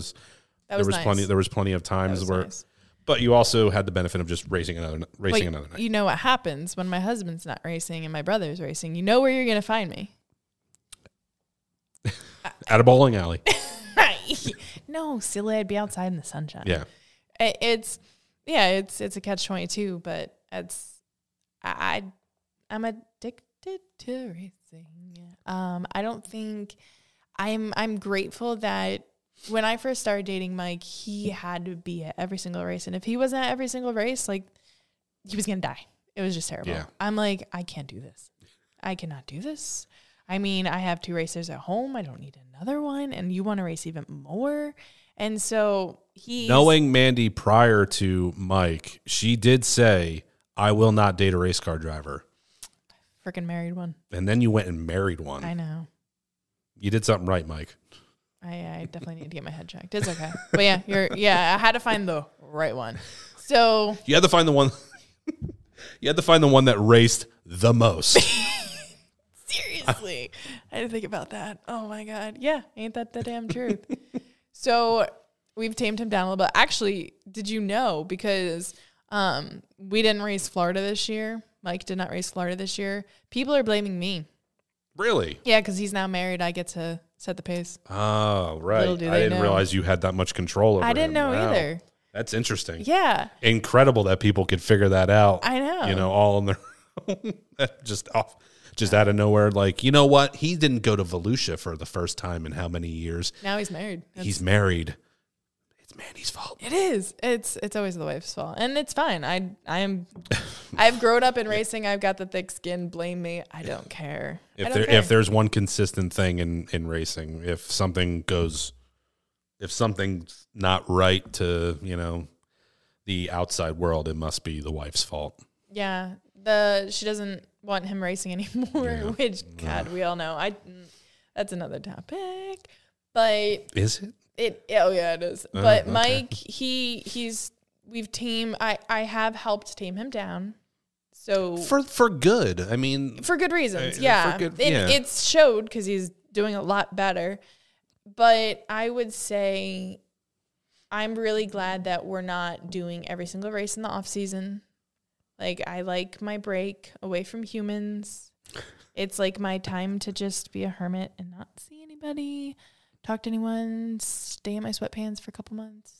there was nice. There was plenty of times where, nice. But you also had the benefit of just racing another night. You know what happens when my husband's not racing and my brother's racing, you know where you're going to find me. At a bowling alley. No, silly. I'd be outside in the sunshine. Yeah. It's a catch-22, but I'm addicted to racing. I don't think I'm grateful that when I first started dating Mike, he had to be at every single race. And if he wasn't at every single race, like he was going to die. It was just terrible. Yeah. I'm like, I can't do this. I cannot do this. I mean, I have two racers at home. I don't need another one. And you want to race even more. And so knowing Mandee prior to Mike, she did say, I will not date a race car driver. Freaking married one. And then you went and married one. I know. You did something right, Mike. I definitely need to get my head checked. It's okay. But yeah, I had to find the right one. So you had to find the one that raced the most. Seriously. I didn't think about that. Oh my God. Yeah, ain't that the damn truth. So we've tamed him down a little bit. Actually, did you know, because we didn't race Florida this year. Mike did not race Florida this year. People are blaming me. Really? Yeah, because he's now married. I get to set the pace. Oh, right. I didn't realize you had that much control over him. I didn't know either. That's interesting. Yeah. Incredible that people could figure that out. I know. You know, all on their own. Just out of nowhere. Like, you know what? He didn't go to Volusia for the first time in how many years. Now he's married. He's married. Mandy's fault. It is. It's always the wife's fault, and it's fine. I've grown up in racing. I've got the thick skin. Blame me. I don't care. If there's one consistent thing in racing, if something's not right to the outside world, it must be the wife's fault. Yeah, she doesn't want him racing anymore. Yeah. Which God, we all know. That's another topic. But is it? It is. But okay. Mike, we've tamed. I have helped tame him down. So for good. I mean, for good reasons. It's showed because he's doing a lot better. But I would say I'm really glad that we're not doing every single race in the off season. Like I like my break away from humans. It's like my time to just be a hermit and not see anybody. Talk to anyone, stay in my sweatpants for a couple months,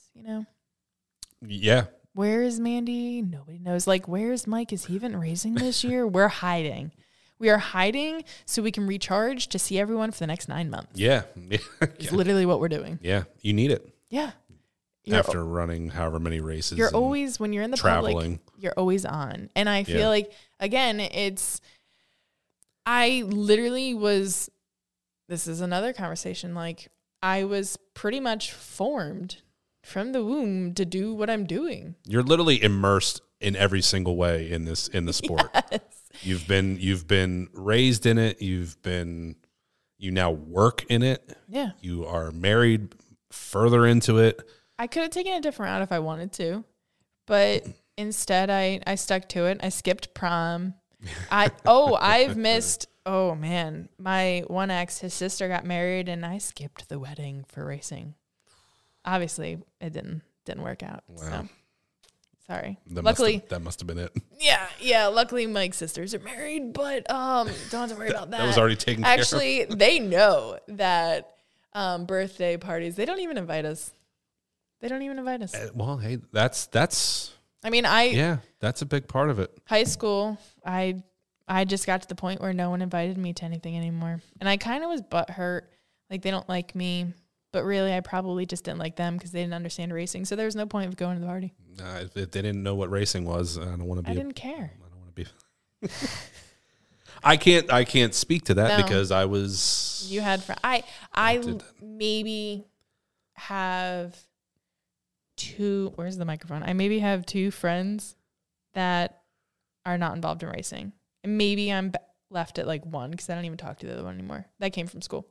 Yeah. Where is Mandee? Nobody knows. Like, where is Mike? Is he even racing this year? We're hiding. We are hiding so we can recharge to see everyone for the next 9 months. Yeah. It's literally what we're doing. Yeah. You need it. Yeah. After running however many races. You're always, when you're in the traveling, public, you're always on. And I feel like, again, I literally was, this is another conversation, like, I was pretty much formed from the womb to do what I'm doing. You're literally immersed in every single way in this, in the sport. Yes. You've been raised in it. You now work in it. Yeah. You are married further into it. I could have taken a different route if I wanted to, but instead I stuck to it. I skipped prom. I've missed. Oh man. My one ex, his sister got married and I skipped the wedding for racing. Obviously it didn't work out. Wow. So. Sorry. That must have been it. Yeah. Yeah. Luckily, Mike's sisters are married, but don't have to worry about that. That was already taken care of. Actually, they know that birthday parties, they don't even invite us. They don't even invite us. Well, hey, that's. I mean, yeah, that's a big part of it. High school, I just got to the point where no one invited me to anything anymore. And I kind of was butthurt. Like, they don't like me. But really, I probably just didn't like them because they didn't understand racing. So there was no point of going to the party. If they didn't know what racing was, I don't want to be. I didn't care. I don't want to be. I can't speak to that because I was. You had. I maybe have two. Where's the microphone? I maybe have two friends that are not involved in racing. And maybe I'm left at like one because I don't even talk to the other one anymore. That came from school.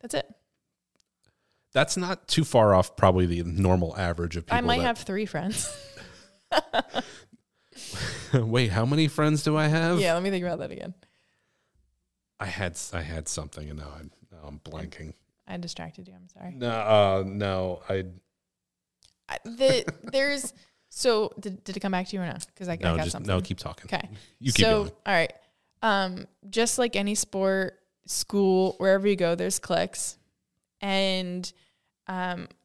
That's it. That's not too far off probably the normal average of people. I might have three friends. Wait, how many friends do I have? Yeah, let me think about that again. I had something and now I'm blanking. I distracted you, I'm sorry. So did it come back to you or not? Because I got something. No, keep talking. Okay. You keep going. All right. Just like any sport, school, wherever you go, there's cliques. And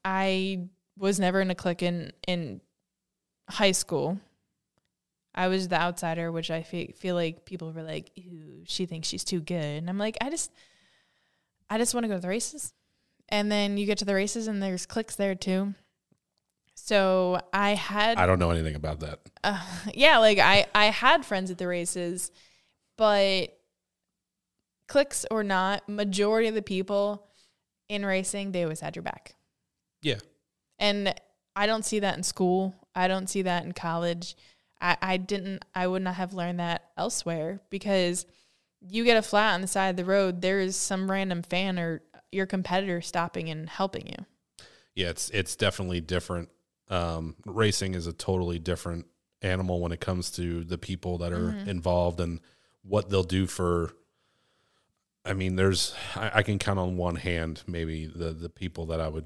I was never in a clique in high school. I was the outsider, which I feel like people were like, ew, she thinks she's too good. And I'm like, I just want to go to the races. And then you get to the races and there's cliques there too. So I don't know anything about that. Yeah, like I had friends at the races, but cliques or not, majority of the people in racing, they always had your back. Yeah. And I don't see that in school. I don't see that in college. I would not have learned that elsewhere because you get a flat on the side of the road, there is some random fan or your competitor stopping and helping you. Yeah, it's definitely different. Racing is a totally different animal when it comes to the people that are involved and what they'll do for. I mean, I can count on one hand maybe the people that I would,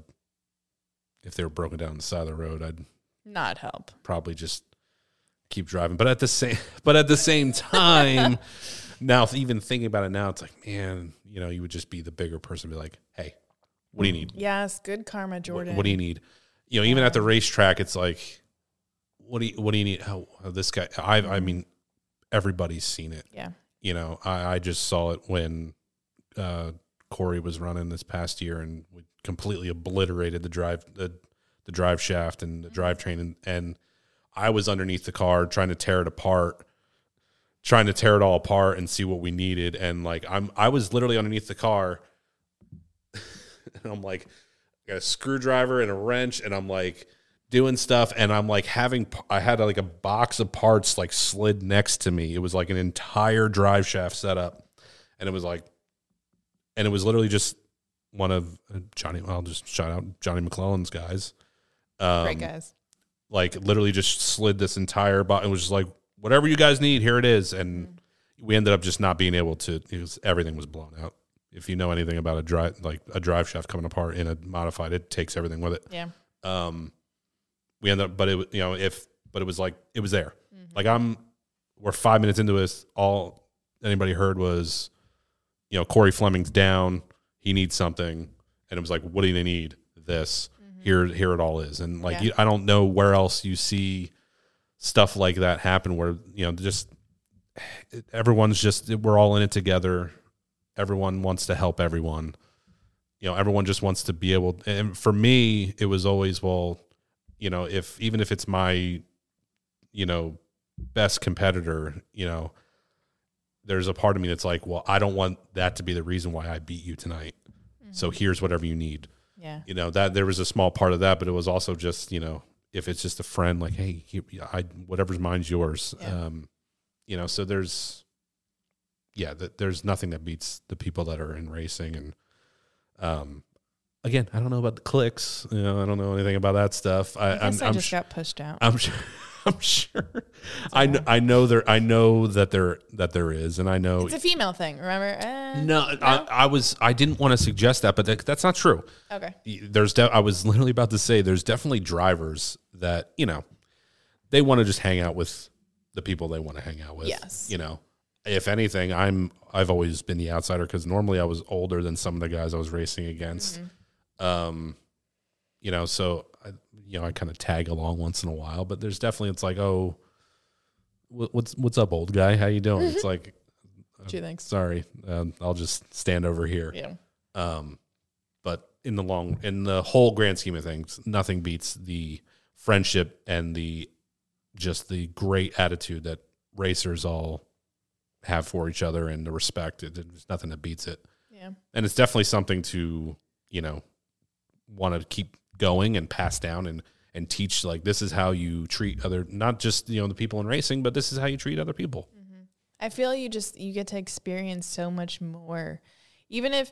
if they were broken down on the side of the road, I'd not help. Probably just keep driving. But at the same time, now even thinking about it now, it's like, man, you know, you would just be the bigger person, be like, hey, what do you need? Yes, good karma, Jordan. What do you need? You know, even at the racetrack, it's like, what do you need? Oh, this guy. I mean, everybody's seen it. Yeah. You know, I just saw it when. Corey was running this past year and we completely obliterated the drive shaft and the drivetrain and I was underneath the car trying to tear it all apart and see what we needed, and like I was literally underneath the car and I'm like, I got a screwdriver and a wrench and I'm like doing stuff and I'm like I had like a box of parts like slid next to me. It was like an entire drive shaft setup and it was literally just one of Johnny. I'll just shout out Johnny McClellan's guys. Great guys. Like literally just slid this entire bottom. It was just like, whatever you guys need, here it is. And we ended up just not being able to. Everything was blown out. If you know anything about a drive shaft coming apart in a modified, it takes everything with it. Yeah. We ended up, but it was like it was there. Mm-hmm. Like we're 5 minutes into this. All anybody heard was, you know, Corey Fleming's down. He needs something, and it was like, "What do they need? This here it all is." And like, I don't know where else you see stuff like that happen, where just everyone's we're all in it together. Everyone wants to help everyone. You know, everyone just wants to be able. And for me, it was always, well, if it's my, best competitor, there's a part of me that's like, well, I don't want that to be the reason why I beat you tonight. Mm-hmm. So here's whatever you need. Yeah. That there was a small part of that, but it was also just, if it's just a friend, like, hey, whatever's mine's yours. Yeah. You know, so there's, yeah, there's nothing that beats the people that are in racing. And again, I don't know about the clicks. You know, I don't know anything about that stuff. I guess I just got pushed out. I'm sure. I know that there is, and I know it's a female thing. Remember? No. I didn't want to suggest that, but that's not true. Okay. I was literally about to say there's definitely drivers that, you know, they want to just hang out with the people they want to hang out with. Yes. You know, if anything, I've always been the outsider because normally I was older than some of the guys I was racing against. Mm-hmm. You know, so. You know, I kind of tag along once in a while, but there's definitely, it's like, oh, what's up, old guy? How you doing? It's like, gee, thanks. Sorry. I'll just stand over here. Yeah. But in the whole grand scheme of things, nothing beats the friendship and the great attitude that racers all have for each other and the respect. There's nothing that beats it. Yeah. And it's definitely something to, you know, want to keep going and pass down and teach, like, this is how you treat other, not just, you know, the people in racing, but this is how you treat other people. Mm-hmm. I feel you get to experience so much more, even if,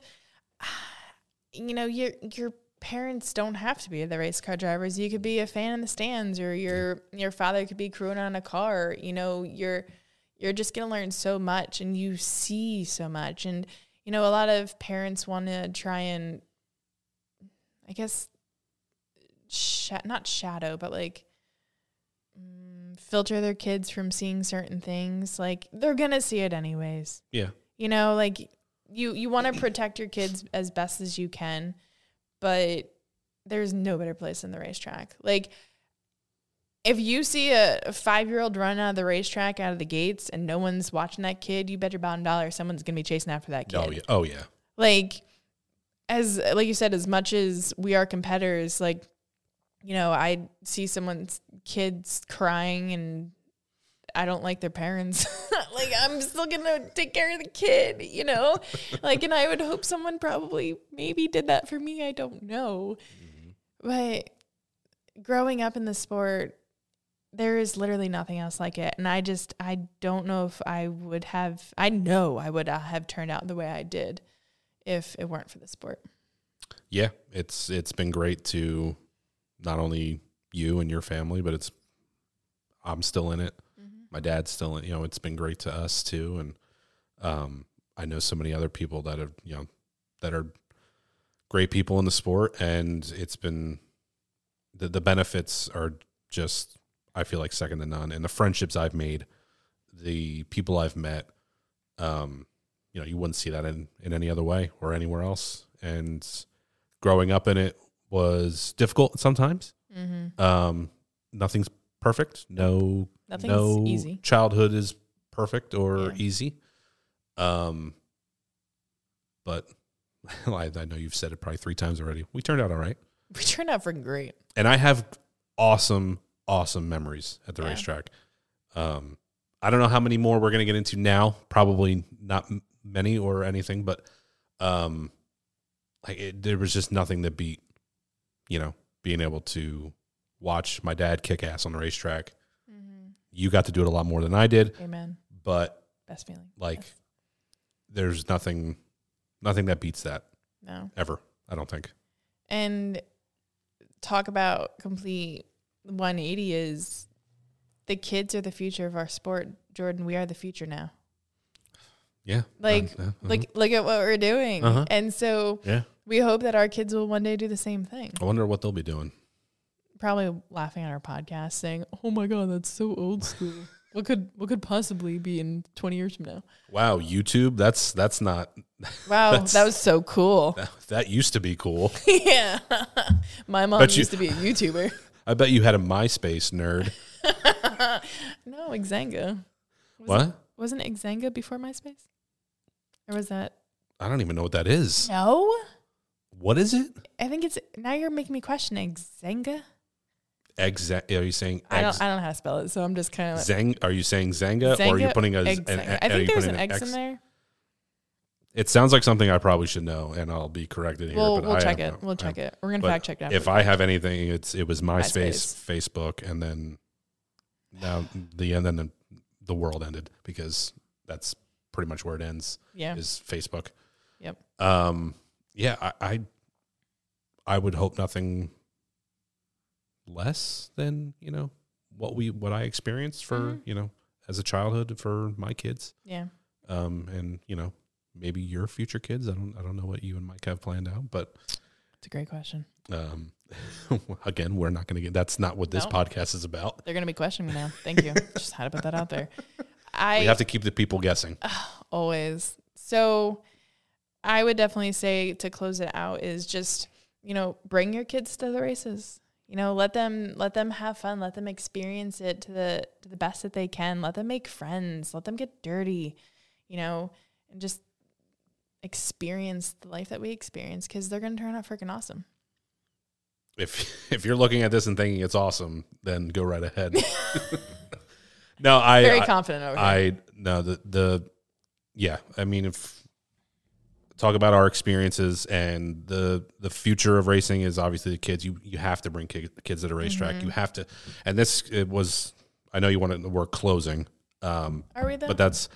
you know, your parents don't have to be the race car drivers. You could be a fan in the stands, or your father could be crewing on a car. You know, you're just going to learn so much, and you see so much. And, you know, a lot of parents want to try and, I guess, not shadow, but like filter their kids from seeing certain things. Like, they're gonna see it anyways. Yeah. You know, like you want to protect your kids as best as you can, but there's no better place than the racetrack. Like, if you see a 5-year-old run out of the racetrack, out of the gates, and no one's watching that kid, you bet your bottom dollar someone's gonna be chasing after that kid. Oh yeah. Like you said, as much as we are competitors, like, you know, I see someone's kids crying and I don't like their parents. Like, I'm still going to take care of the kid, you know? Like, and I would hope someone probably maybe did that for me. I don't know. Mm-hmm. But growing up in the sport, there is literally nothing else like it. And I don't know if I would have turned out the way I did if it weren't for the sport. Yeah, it's been great to not only you and your family, but I'm still in it. Mm-hmm. My dad's still in, you know, it's been great to us too. And, I know so many other people that are, you know, that are great people in the sport, and it's been, the benefits are just, I feel like, second to none. And the friendships I've made, the people I've met, you know, you wouldn't see that in any other way or anywhere else. And growing up in it was difficult sometimes. Mm-hmm. Nothing's perfect. No easy. Childhood is perfect or easy. But I know you've said it probably 3 times already. We turned out all right. We turned out freaking great. And I have awesome memories at the racetrack. I don't know how many more we're going to get into now. Probably not many or anything, but there was just nothing that beat, you know, being able to watch my dad kick ass on the racetrack. Mm-hmm. You got to do it a lot more than I did. Amen. But best feeling. Like, yes. There's nothing that beats that. No. Ever. I don't think. And talk about complete 180 is the kids are the future of our sport. Jordan, we are the future now. Yeah. Like, look at what we're doing. Uh-huh. And so we hope that our kids will one day do the same thing. I wonder what they'll be doing. Probably laughing at our podcast saying, oh my God, that's so old school. What could possibly be in 20 years from now? Wow. YouTube. That's not. Wow. That was so cool. That used to be cool. Yeah. My mom used to be a YouTuber. I bet you had a MySpace, nerd. No, Xanga. Wasn't it Xanga before MySpace? Or was that? I don't even know what that is. No. What is it? I think it's, now you're making me question it. Xanga? Are you saying? I don't know how to spell it, so I'm just kind of like. Are you saying Xanga? Or are you putting an X in there? It sounds like something I probably should know, and I'll be corrected here. We'll check it. We're going to fact check that. If I have anything, it was MySpace, Facebook, and then now the world ended, because that's pretty much where it ends. Yeah, is Facebook. Yep. Yeah, I would hope nothing less than what I experienced for as a childhood for my kids. Yeah. And maybe your future kids. I don't know what you and Mike have planned out, but it's a great question. Again, we're not going to get. That's not what this podcast is about. They're going to be questioning me now. Thank you. Just had to put that out there. We have to keep the people guessing. Always. So, I would definitely say to close it out is just bring your kids to the races. Let them have fun. Let them experience it to the best that they can. Let them make friends. Let them get dirty. And just experience the life that we experience, because they're going to turn out freaking awesome. If you're looking at this and thinking it's awesome, then go right ahead. No, I'm very confident over here. If talk about our experiences and the future of racing is obviously the kids. You have to bring kids to the racetrack. You have to, and I know you wanted the word closing. Are we there? But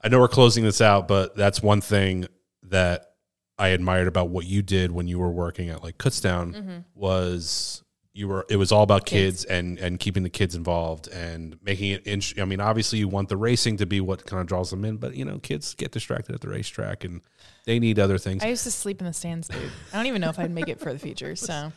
I know we're closing this out, but that's one thing that I admired about what you did when you were working at Kutztown was it was all about kids and keeping the kids involved and making it interesting. I mean, obviously you want the racing to be what kind of draws them in, but kids get distracted at the racetrack and they need other things. I used to sleep in the stands, dude. I don't even know if I'd make it for the future. So,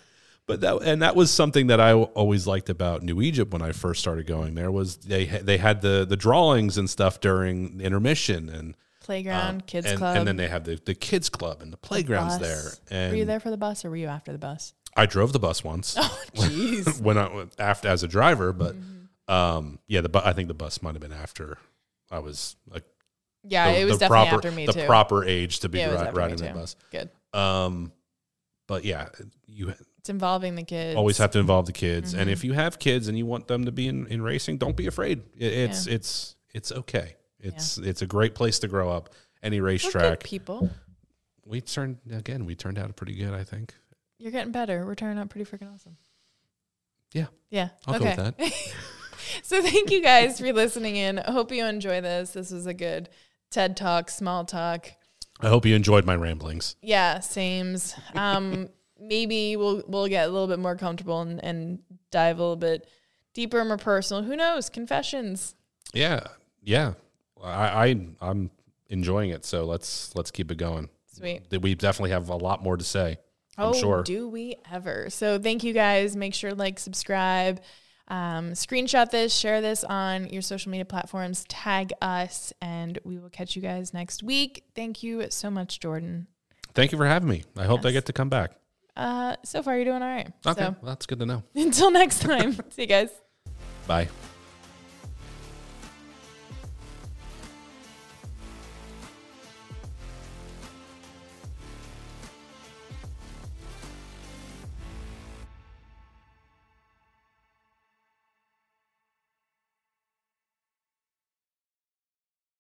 but that was something that I always liked about New Egypt when I first started going there, was they had the drawings and stuff during the intermission and playground, kids club, and then they have the kids club and the playgrounds there. And were you there for the bus, or were you after the bus? I drove the bus once. Oh, jeez. When I after as a driver, but I think the bus might have been after I was it was definitely after me too. The proper age to be riding the bus. Good. But yeah, it's involving the kids. Always have to involve the kids. And if you have kids and you want them to be in racing, don't be afraid. It's okay. It's a great place to grow up. Any racetrack. We're good people. We turned out pretty good, I think. You're getting better. We're turning out pretty freaking awesome. Yeah. Yeah. I'll go with that. So thank you guys for listening in. I hope you enjoy this. This was a good TED Talk, small talk. I hope you enjoyed my ramblings. Yeah, sames. Maybe we'll get a little bit more comfortable and dive a little bit deeper and more personal. Who knows? Confessions. Yeah, yeah. I'm enjoying it, so let's keep it going. Sweet. We definitely have a lot more to say. I'm sure. Do we ever? So thank you guys. Make sure subscribe, screenshot this, share this on your social media platforms, tag us, and we will catch you guys next week. Thank you so much, Jordan. Thank you for having me. I hope I get to come back. So far, you're doing all right. Okay, well, that's good to know. Until next time. See you guys. Bye.